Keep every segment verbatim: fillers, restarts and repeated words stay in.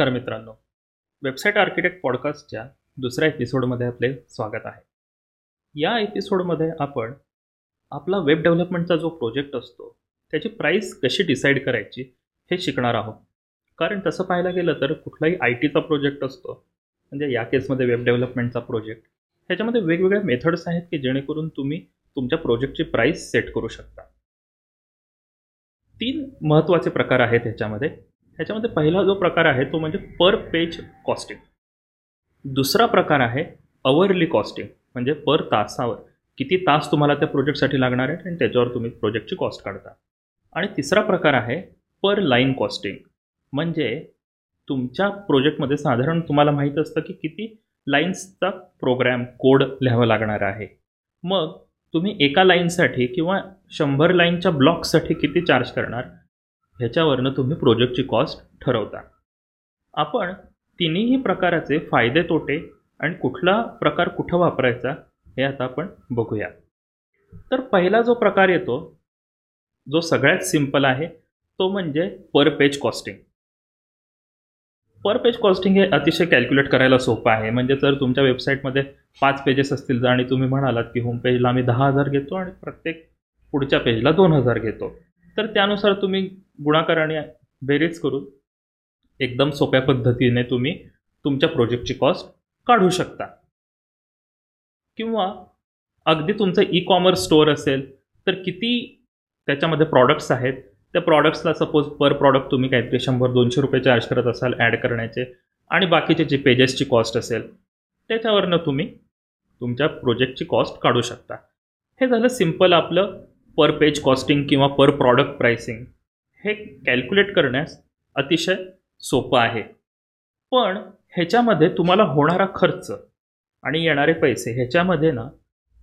नमस्कार मित्रांनो, website architect पॉडकास्टच्या दुसऱ्या एपिसोडमध्ये आपले स्वागत आहे. या एपिसोडमध्ये आपण आपला वेब डेव्हलपमेंटचा जो प्रोजेक्ट असतो त्याची प्राईस कशी डिसाईड करायची हे शिकणार आहोत. कारण तसं पाहायला गेलं तर कुठलाही आय टीचा प्रोजेक्ट असतो, म्हणजे या केसमध्ये वेब डेव्हलपमेंटचा प्रोजेक्ट, ह्याच्यामध्ये वेगवेगळ्या मेथड्स आहेत की जेणेकरून तुम्ही तुमच्या प्रोजेक्टची प्राईस सेट करू शकता. तीन महत्त्वाचे प्रकार आहेत ह्याच्यामध्ये. ह्याच्यामध्ये पहिला जो प्रकार आहे तो म्हणजे पर पेज कॉस्टिंग. दुसरा प्रकार आहे अवरली कॉस्टिंग, म्हणजे पर तासावर किती तास तुम्हाला त्या प्रोजेक्टसाठी लागणार आहेत आणि त्याच्यावर तुम्ही प्रोजेक्टची कॉस्ट काढता. आणि तिसरा प्रकार आहे पर लाईन कॉस्टिंग, म्हणजे तुमच्या प्रोजेक्टमध्ये साधारण तुम्हाला माहीत असतं की किती लाईन्सचा प्रोग्राम कोड लिहावा लागणार आहे. मग तुम्ही एका लाईनसाठी किंवा शंभर लाईनच्या ब्लॉकसाठी किती चार्ज करणार ह्याच्यावरनं तुम्ही प्रोजेक्टची कॉस्ट ठरवता. आपण तिन्हीही प्रकाराचे फायदे तोटे आणि कुठला प्रकार कुठं वापरायचा हे आता आपण बघूया. तर पहिला जो प्रकार येतो, जो सगळ्यात सिम्पल आहे, तो म्हणजे per page costing. Per page costing हे अतिशय कॅल्क्युलेट करायला सोपं आहे. म्हणजे जर तुमच्या वेबसाईटमध्ये पाच पेजेस असतील आणि तुम्ही म्हणालात की होम पेजला आम्ही दहा हजार घेतो आणि प्रत्येक पुढच्या पेजला दोन हजार घेतो, तर त्यानुसार तुम्ही गुणाकाराने बेरीज करून एकदम सोप्या पद्धतीने तुम्ही तुमच्या प्रोजेक्टची कॉस्ट काढू शकता. किंवा अगदी तुमचं ई कॉमर्स स्टोअर असेल तर किती त्याच्यामध्ये प्रॉडक्ट्स आहेत, त्या प्रॉडक्ट्सला सपोज पर प्रॉडक्ट तुम्ही काहीतरी शंभर दोनशे रुपये चार्ज करत असाल ॲड करण्याचे, आणि बाकीचे जे पेजेसची कॉस्ट असेल त्याच्यावरनं तुम्ही तुमच्या प्रोजेक्टची कॉस्ट काढू शकता. हे झालं सिम्पल आपलं पर पेज कॉस्टिंग किंवा पर प्रॉडक्ट प्राइसिंग. हे कॅल्क्युलेट करण्यास अतिशय सोपं आहे. पण ह्याच्यामध्ये तुम्हाला होणारा खर्च आणि येणारे पैसे ह्याच्यामध्ये ना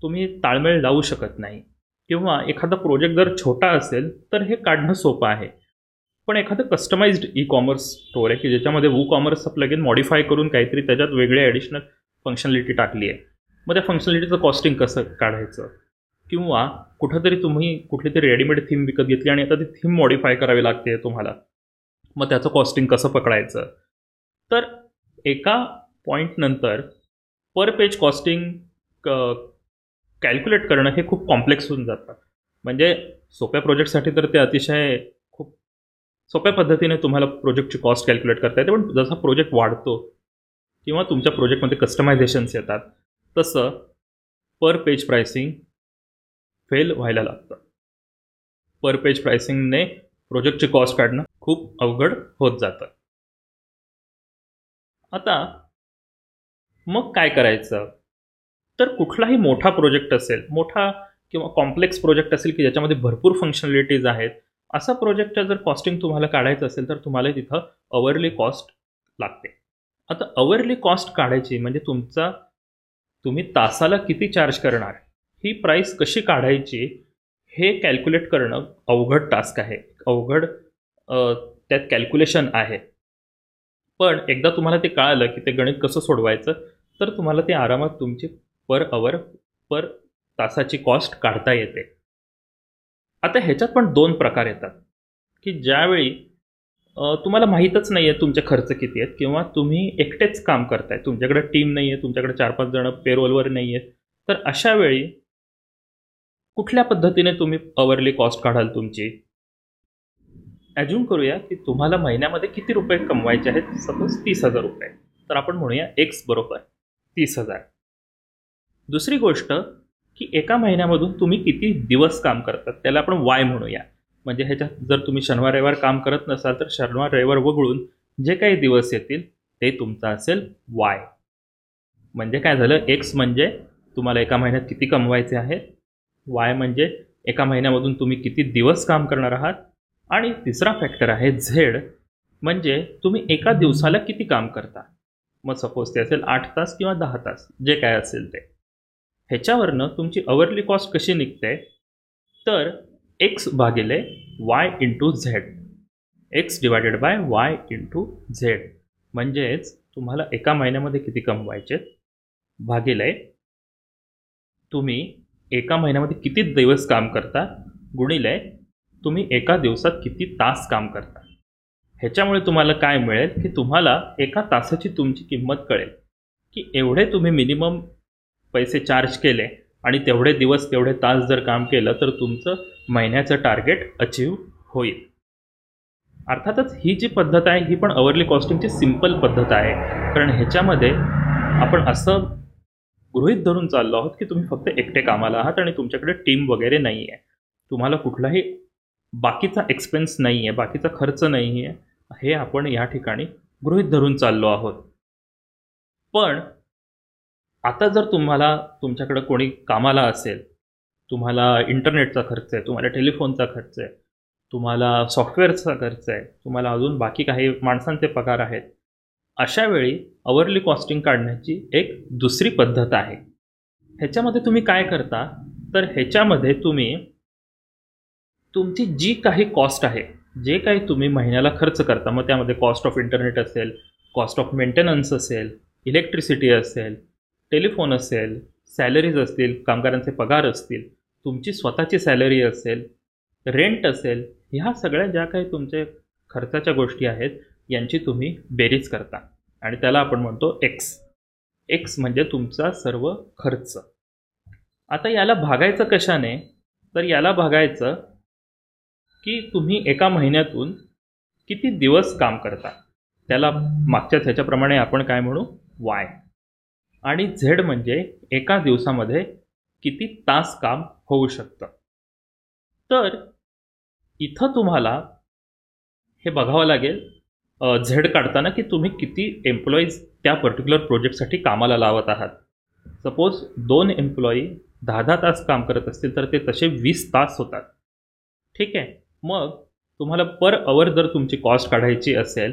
तुम्ही ताळमेळ लावू शकत नाही. किंवा एखादा प्रोजेक्ट जर छोटा असेल तर हे काढणं सोपं आहे. पण एखादं कस्टमाइज्ड ई कॉमर्स स्टोअर आहे की ज्याच्यामध्ये वू कॉमर्सचं प्लगइन मॉडिफाय करून काहीतरी त्याच्यात वेगळे ॲडिशनल फंक्शनॅलिटी टाकली आहे, मग त्या फंक्शनॅलिटीचं कॉस्टिंग कसं काढायचं. किंवा कुठंतरी तुम्ही कुठली तरी रेडीमेड थीम विकत घेतली आणि आता ती थीम मॉडिफाय करावी लागते तुम्हाला, मग त्याचं कॉस्टिंग कसं पकडायचं. तर एका पॉईंटनंतर पर पेज कॉस्टिंग कॅल्क्युलेट करणं हे खूप कॉम्प्लेक्स होऊन जातं. म्हणजे सोप्या प्रोजेक्टसाठी तर ते अतिशय खूप सोप्या पद्धतीने तुम्हाला प्रोजेक्टची कॉस्ट कॅल्क्युलेट करता येते. पण जसा प्रोजेक्ट वाढतो किंवा तुमच्या प्रोजेक्टमध्ये कस्टमायझेशन्स येतात तसं पर पेज प्राइसिंग फेल व्हायला लागतं. पर पेज प्राइसिंगने प्रोजेक्टची कॉस्ट काढणं खूप अवघड होत जातं. आता मग काय करायचं, तर कुठलाही मोठा प्रोजेक्ट असेल, मोठा किंवा कॉम्प्लेक्स प्रोजेक्ट असेल की ज्याच्यामध्ये भरपूर फंक्शनॅलिटीज आहेत, असा प्रोजेक्टचा जर कॉस्टिंग तुम्हाला काढायचं असेल तर तुम्हाला तिथं अवरली कॉस्ट लागते. आता अवरली कॉस्ट काढायची म्हणजे तुमचा तुम्ही तासाला किती चार्ज करणार, ही प्राईस कशी काढायची हे कॅल्क्युलेट करणं अवघड टास्क आहे, अवघड त्यात कॅल्क्युलेशन आहे. पण एकदा तुम्हाला ते कळालं की ते गणित कसं सोडवायचं तर तुम्हाला ते आरामात तुमची पर अवर पर तासाची कॉस्ट काढता येते. आता ह्याच्यात पण दोन प्रकार येतात की ज्यावेळी तुम्हाला माहीतच नाही आहे तुमचे खर्च किती आहेत, किंवा तुम्ही एकटेच काम करताय, तुमच्याकडे टीम नाही आहे, तुमच्याकडे चार पाच जण पेरोलवर नाही आहेत, तर अशावेळी कुठल्या पद्धतीने तुम्ही अवरली कॉस्ट काढाल तुमची. ॲज्यूम करूया की तुम्हाला महिन्यामध्ये किती रुपये कमवायचे आहेत, सपोज तीस हजार रुपये, तर आपण म्हणूया एक्स बरोबर तीस हजार. दुसरी गोष्ट की एका महिन्यामधून तुम्ही किती दिवस काम करतात त्याला आपण वाय म्हणूया. म्हणजे ह्याच्यात जर तुम्ही शनिवार रविवार काम करत नसाल तर शनिवार रविवार वगळून जे काही दिवस येतील ते तुमचा असेल वाय. म्हणजे काय झालं, एक्स म्हणजे तुम्हाला एका महिन्यात किती कमवायचे आहे, वाय म्हणजे एका महिन्यामधून तुम्ही किती दिवस काम करणार आहात, आणि तिसरा फॅक्टर आहे झेड म्हणजे तुम्ही एका दिवसाला किती काम करता. मग सपोज ते असेल आठ तास किंवा दहा तास, जे काय असेल ते. ह्याच्यावरनं तुमची अवरली कॉस्ट कशी निघते, तर एक्स भागिले Y into Z, X divided by Y into Z. म्हणजेच तुम्हाला एका महिन्यामध्ये किती कमवायचे भागिले तुम्ही एका महिन्यामध्ये किती दिवस काम करता गुणिले तुम्ही एका दिवसात किती तास काम करता. ह्याच्यामुळे तुम्हाला काय मिळेल की तुम्हाला एका तासाची तुमची किंमत कळेल की एवढे तुम्ही मिनिमम पैसे चार्ज केले आणि तेवढे दिवस तेवढे तास जर काम केलं तर तुमचं महिन्याचं टार्गेट अचीव होईल. अर्थातच ही जी पद्धत आहे ही पण अवरली कॉस्टिंगची सिंपल पद्धत आहे, कारण ह्याच्यामध्ये आपण असं गृहीत धरून चाललो आहोत की तुम्ही फक्त एकटे कामाला आहात आणि तुमच्याकडे टीम वगैरे नाही आहे, तुम्हाला कुठलाही बाकीचा एक्सपेन्स नाही आहे, बाकीचा खर्च नाही आहे, हे आपण या ठिकाणी गृहीत धरून चाललो आहोत. पण आता जर तुम्हाला तुमच्याकडं कोणी कामाला असेल, तुम्हाला इंटरनेटचा खर्च आहे, तुम्हाला टेलिफोनचा खर्च आहे, तुम्हाला सॉफ्टवेअरचा खर्च आहे, तुम्हाला अजून बाकी काही माणसांचे पगार आहेत, अशावेळी अवरली कॉस्टिंग काढण्याची एक दुसरी पद्धत आहे. ह्याच्यामध्ये तुम्ही काय करता तर ह्याच्यामध्ये तुम्ही तुमची जी काही कॉस्ट आहे, जे काही तुम्ही महिन्याला खर्च करता, मग त्यामध्ये कॉस्ट ऑफ इंटरनेट असेल, कॉस्ट ऑफ मेंटेनन्स असेल, इलेक्ट्रिसिटी असेल, टेलिफोन असेल, सॅलरीज असतील, कामगारांचे पगार असतील, तुमची स्वतःची सॅलरी असेल, रेंट असेल, ह्या सगळ्या ज्या काही तुमचे खर्चाच्या गोष्टी आहेत यांची तुम्ही बेरीज करता आणि त्याला आपण म्हणतो एक्स. एक्स म्हणजे तुमचा सर्व खर्च. आता याला भागायचं कशाने तर याला भागायचं की तुम्ही एका महिन्यातून किती दिवस काम करता, त्याला मागच्याच ह्याच्याप्रमाणे आपण काय म्हणू वाय, आणि झेड म्हणजे एका दिवसामध्ये किती तास काम होऊ शकतं. तर इथं तुम्हाला हे बघावं लागेल झेड काढताना की तुम्ही किती एम्प्लॉईज त्या पर्टिक्युलर प्रोजेक्टसाठी कामाला लावत आहात. सपोज दोन एम्प्लॉई दहा दहा तास काम करत असतील तर ते तसे वीस तास होतात. ठीक आहे, मग तुम्हाला पर अवर जर तुमची कॉस्ट काढायची असेल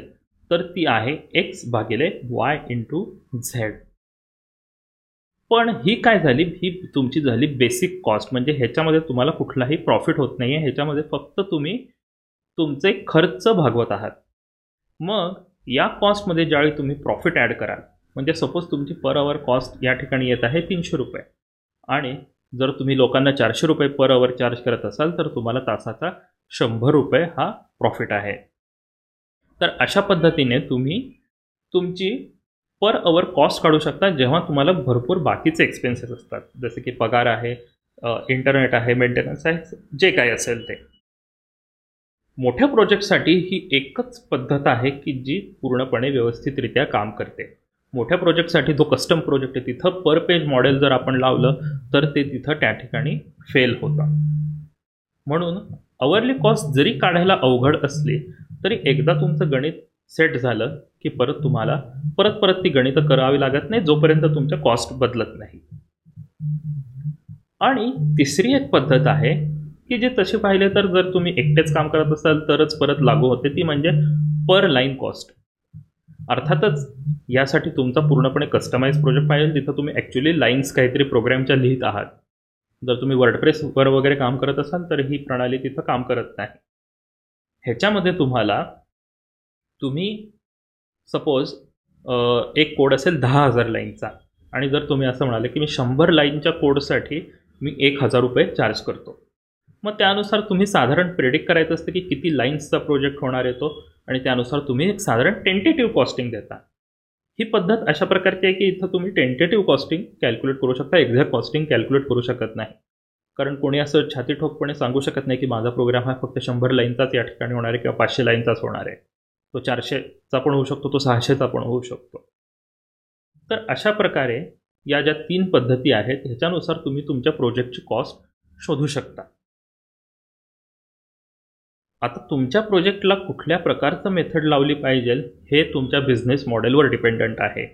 तर ती आहे एक्स भागिले वाय इंटू झेड. पण ही काय झाली, ही तुमची झाली बेसिक कॉस्ट, म्हणजे ह्याच्यामध्ये तुम्हाला कुठलाही प्रॉफिट होत नाही आहे, ह्याच्यामध्ये फक्त तुम्ही तुमचे खर्च भागवत आहात. मग या कॉस्टमध्ये ज्यावेळी तुम्ही प्रॉफिट ॲड कराल, म्हणजे सपोज तुमची पर अवर कॉस्ट या ठिकाणी येत आहे तीनशे रुपये आणि जर तुम्ही लोकांना चारशे रुपये पर अवर चार्ज करत असाल तर तुम्हाला तासाचा शंभर रुपये हा प्रॉफिट आहे. तर अशा पद्धतीने तुम्ही तुमची पर अवर कॉस्ट काढू शकता जेव्हा तुम्हाला भरपूर बाकीचे एक्सपेन्सेस असतात, जसे की पगार आहे, इंटरनेट आहे, मेंटेनन्स आहे, जे काय असेल ते. मोठ्या प्रोजेक्टसाठी ही एकच पद्धत आहे की जी पूर्णपणे व्यवस्थितरित्या काम करते. मोठ्या प्रोजेक्टसाठी जो कस्टम प्रोजेक्ट आहे तिथं पर पेज मॉडेल जर आपण लावलं तर ते तिथं त्या ठिकाणी फेल होतं. म्हणून अवरली कॉस्ट जरी काढायला अवघड असली तरी एकदा तुमचं गणित सेट झालं की परत तुम्हाला परत परत ती गणितं करावी लागत नाही जोपर्यंत तुमच्या कॉस्ट बदलत नाही. आणि तिसरी एक पद्धत आहे की जे तशी पाहिले तर जर तुम्ही एकटेच काम करत असाल तरच परत लागू होते, ती म्हणजे पर लाईन कॉस्ट. अर्थातच यासाठी तुमचा पूर्णपणे कस्टमाइज प्रोजेक्ट पाहिजे तिथं तुम्ही ॲक्च्युली लाईन्स काहीतरी प्रोग्रॅमच्या लिहित आहात. जर तुम्ही वर्डप्रेसवर वगैरे काम करत असाल तर ही प्रणाली तिथं काम करत नाही. ह्याच्यामध्ये तुम्हाला तुम्ही सपोज एक कोड असेल दहा हजार लाईनचा आणि जर तुम्ही असं म्हणाले की मी शंभर लाईनच्या कोडसाठी मी एक हजार रुपये चार्ज करतो, मग त्यानुसार तुम्ही साधारण प्रेडिक्ट करायचं असतं की किती लाईन्सचा प्रोजेक्ट होणार आहे तो, आणि त्यानुसार तुम्ही एक साधारण टेंटेटिव्ह कॉस्टिंग देता. ही पद्धत अशा प्रकारची आहे की इथं तुम्ही टेंटेटिव्ह कॉस्टिंग कॅल्क्युलेट करू शकता, एक्झॅक्ट कॉस्टिंग कॅल्क्युलेट करू शकत नाही, कारण कोणी असं छाती ठोकपणे सांगू शकत नाही की माझा प्रोग्राम हा फक्त शंभर लाईनचाच या ठिकाणी होणार आहे किंवा पाचशे लाईनचाच होणार आहे, तो चारशेचा पण होऊ शकतो, तो सहाशेचा पण होऊ शकतो. तर अशा प्रकारे या ज्या तीन पद्धती आहेत ह्याच्यानुसार तुम्ही तुमच्या प्रोजेक्टची कॉस्ट शोधू शकता. आता तुमच्या प्रोजेक्टला कुठल्या प्रकारचं मेथड लावली पाहिजे हे तुमच्या बिझनेस मॉडेलवर डिपेंडंट आहे,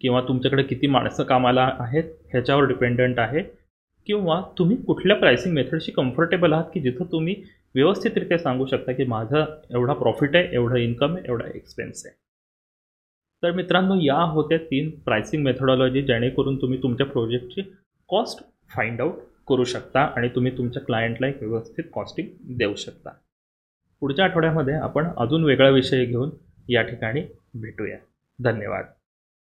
किंवा तुमच्याकडे किती माणसं कामाला आहेत ह्याच्यावर डिपेंडंट आहे, किंवा तुम्ही कुठल्या प्राइसिंग मेथडशी कम्फर्टेबल आहात की जिथं तुम्ही व्यवस्थितरित्या सांगू शकता की माझा एवढा प्रॉफिट आहे, एवढा इन्कम आहे, एवढा एक्सपेन्स आहे. तर मित्रांनो, या होत्या तीन प्राइसिंग मेथडॉलॉजी जेणेकरून तुम्ही तुमच्या प्रोजेक्टची कॉस्ट फाइंड आउट करू शकता आणि तुम्ही तुमच्या क्लायंटला एक व्यवस्थित कॉस्टिंग देऊ शकता. पुढच्या आठवड्यामध्ये आपण अजून वेगळा विषय घेऊन या ठिकाणी भेटूया. धन्यवाद.